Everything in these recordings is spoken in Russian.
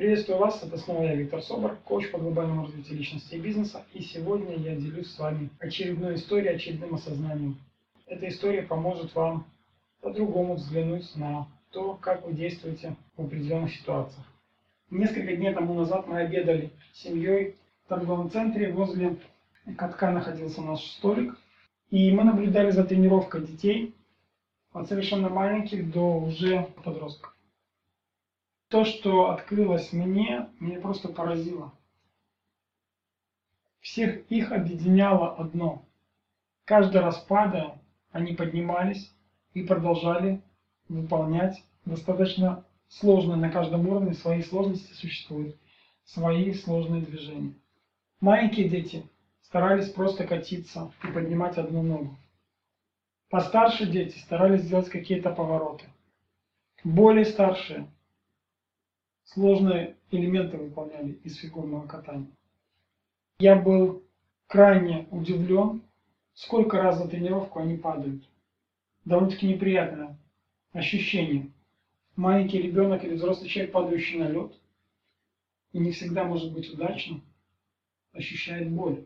Приветствую вас, это снова я, Виктор Собор, коуч по глобальному развитию личности и бизнеса, и сегодня я делюсь с вами очередной историей, очередным осознанием. Эта история поможет вам по-другому взглянуть на то, как вы действуете в определенных ситуациях. Несколько дней тому назад мы обедали с семьей в торговом центре, возле катка находился наш столик, и мы наблюдали за тренировкой детей от совершенно маленьких до уже подростков. То, что открылось мне, меня просто поразило. Всех их объединяло одно. Каждый раз падая, они поднимались и продолжали выполнять достаточно сложные, на каждом уровне свои сложности существуют, свои сложные движения. Маленькие дети старались просто катиться и поднимать одну ногу. Постарше дети старались сделать какие-то повороты. Более старшие сложные элементы выполняли из фигурного катания. Я был крайне удивлен, сколько раз за тренировку они падают. Довольно-таки неприятное ощущение. Маленький ребенок или взрослый человек, падающий на лед, и не всегда может быть удачным, ощущает боль.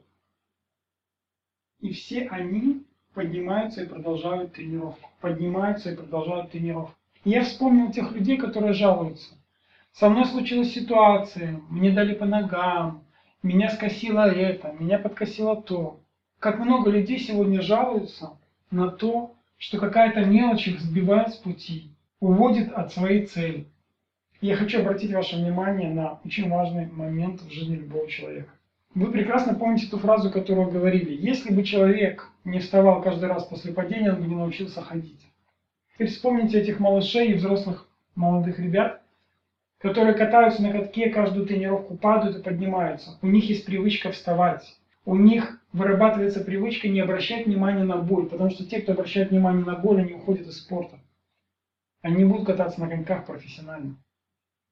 И все они поднимаются и продолжают тренировку. Поднимаются и продолжают тренировку. И я вспомнил тех людей, которые жалуются. Со мной случилась ситуация, мне дали по ногам, меня скосило это, меня подкосило то. Как много людей сегодня жалуются на то, что какая-то мелочь их сбивает с пути, уводит от своей цели. И я хочу обратить ваше внимание на очень важный момент в жизни любого человека. Вы прекрасно помните ту фразу, которую говорили. Если бы человек не вставал каждый раз после падения, он бы не научился ходить. И вспомните этих малышей и взрослых молодых ребят, которые катаются на катке, каждую тренировку падают и поднимаются. У них есть привычка вставать. У них вырабатывается привычка не обращать внимания на боль, потому что те, кто обращает внимание на боль, они уходят из спорта. Они не будут кататься на коньках профессионально.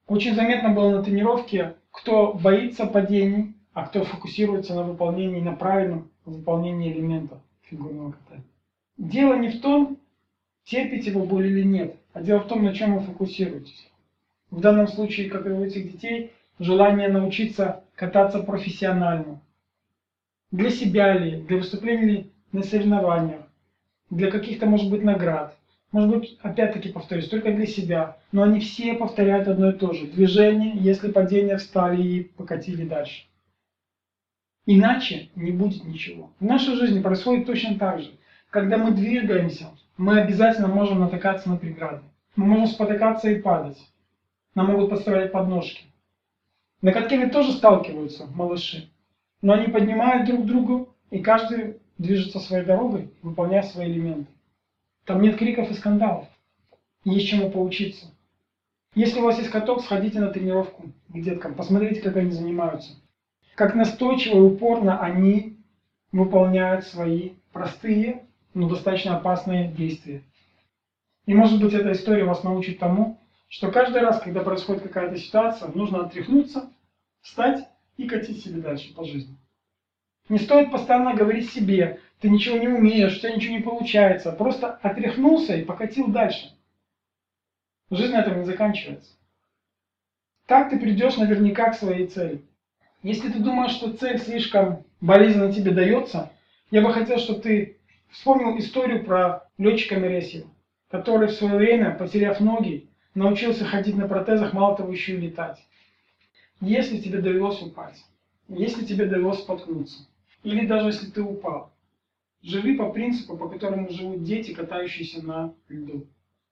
Очень заметно было на тренировке, кто боится падений, а кто фокусируется на выполнении, на правильном выполнении элементов фигурного катания. Дело не в том, терпите вы боль или нет, а дело в том, на чем вы фокусируетесь. В данном случае, как и у этих детей, желание научиться кататься профессионально. Для себя ли, для выступлений ли на соревнованиях, для каких-то, может быть, наград. Может быть, опять-таки повторюсь, только для себя. Но они все повторяют одно и то же. Движение, если падение, встали и покатили дальше. Иначе не будет ничего. В нашей жизни происходит точно так же. Когда мы двигаемся, мы обязательно можем натыкаться на преграды. Мы можем спотыкаться и падать. Нам могут подставлять подножки. На катке ведь тоже сталкиваются малыши. Но они поднимают друг друга, и каждый движется своей дорогой, выполняя свои элементы. Там нет криков и скандалов. Есть чему поучиться. Если у вас есть каток, сходите на тренировку к деткам. Посмотрите, как они занимаются. Как настойчиво и упорно они выполняют свои простые, но достаточно опасные действия. И может быть, эта история вас научит тому, что каждый раз, когда происходит какая-то ситуация, нужно отряхнуться, встать и катить себе дальше по жизни. Не стоит постоянно говорить себе, ты ничего не умеешь, у тебя ничего не получается. Просто отряхнулся и покатил дальше. Жизнь на этом не заканчивается. Так ты придешь наверняка к своей цели. Если ты думаешь, что цель слишком болезненно тебе дается, я бы хотел, чтобы ты вспомнил историю про летчика Мересьева, который в свое время, потеряв ноги, научился ходить на протезах, мало того, еще и летать. Если тебе довелось упасть, если тебе довелось споткнуться, или даже если ты упал, живи по принципу, по которому живут дети, катающиеся на льду.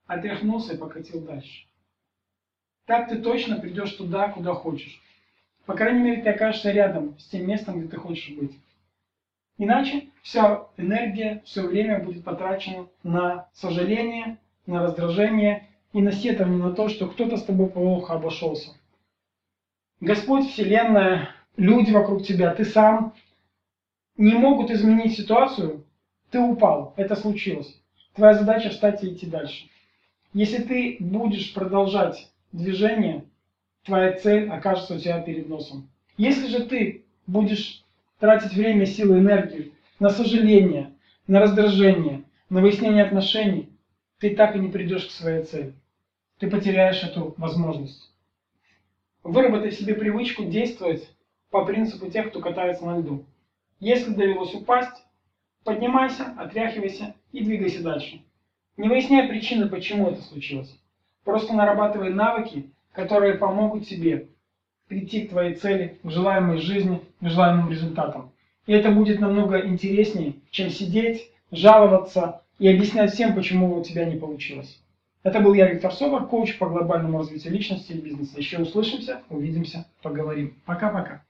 Отряхнулся и покатил дальше. Так ты точно придешь туда, куда хочешь. По крайней мере, ты окажешься рядом с тем местом, где ты хочешь быть. Иначе вся энергия, все время будет потрачено на сожаление, на раздражение, и на сетование на то, что кто-то с тобой плохо обошелся. Господь, Вселенная, люди вокруг тебя, ты сам не могут изменить ситуацию. Ты упал, это случилось. Твоя задача встать и идти дальше. Если ты будешь продолжать движение, твоя цель окажется у тебя перед носом. Если же ты будешь тратить время, силы, энергию на сожаление, на раздражение, на выяснение отношений, ты так и не придешь к своей цели. Ты потеряешь эту возможность. Выработай себе привычку действовать по принципу тех, кто катается на льду. Если довелось упасть, поднимайся, отряхивайся и двигайся дальше. Не выясняй причины, почему это случилось. Просто нарабатывай навыки, которые помогут тебе прийти к твоей цели, к желаемой жизни, к желаемым результатам. И это будет намного интереснее, чем сидеть, жаловаться и объяснять всем, почему у тебя не получилось. Это был я, Виктор Собор, коуч по глобальному развитию личности и бизнеса. Еще услышимся, увидимся, поговорим. Пока-пока.